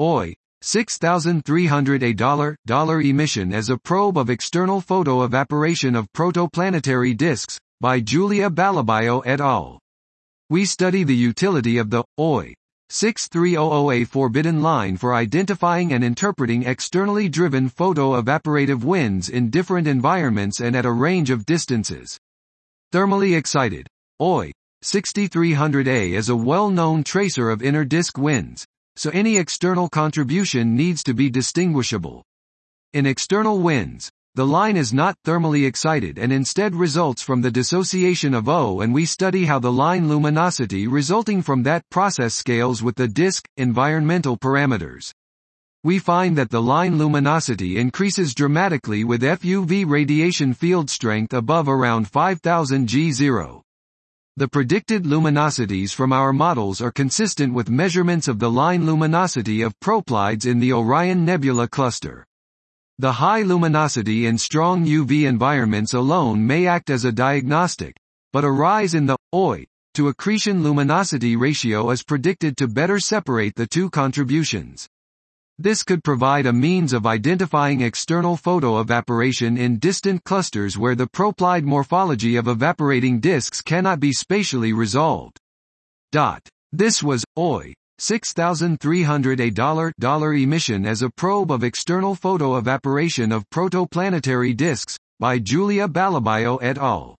OI 6300Å Dollar Emission as a Probe of External Photo Evaporation of Protoplanetary Disks, by Giulia Ballabio et al. We study the utility of the OI 6300Å forbidden line for identifying and interpreting externally driven photo-evaporative winds in different environments and at a range of distances. Thermally excited OI 6300A is a well-known tracer of inner disk winds, so any external contribution needs to be distinguishable. In external winds, the line is not thermally excited and instead results from the dissociation of O, and we study how the line luminosity resulting from that process scales with the disk environmental parameters. We find that the line luminosity increases dramatically with FUV radiation field strength above around 5000 G₀. The predicted luminosities from our models are consistent with measurements of the line luminosity of proplyds in the Orion Nebula Cluster. The high luminosity in strong UV environments alone may act as a diagnostic, but a rise in the OI to accretion luminosity ratio is predicted to better separate the two contributions. This could provide a means of identifying external photo evaporation in distant clusters where the proplyid morphology of evaporating disks cannot be spatially resolved. This was OI 6300Å Dollar Emission as a Probe of External Photo Evaporation of Protoplanetary Disks, by Giulia Ballabio et al.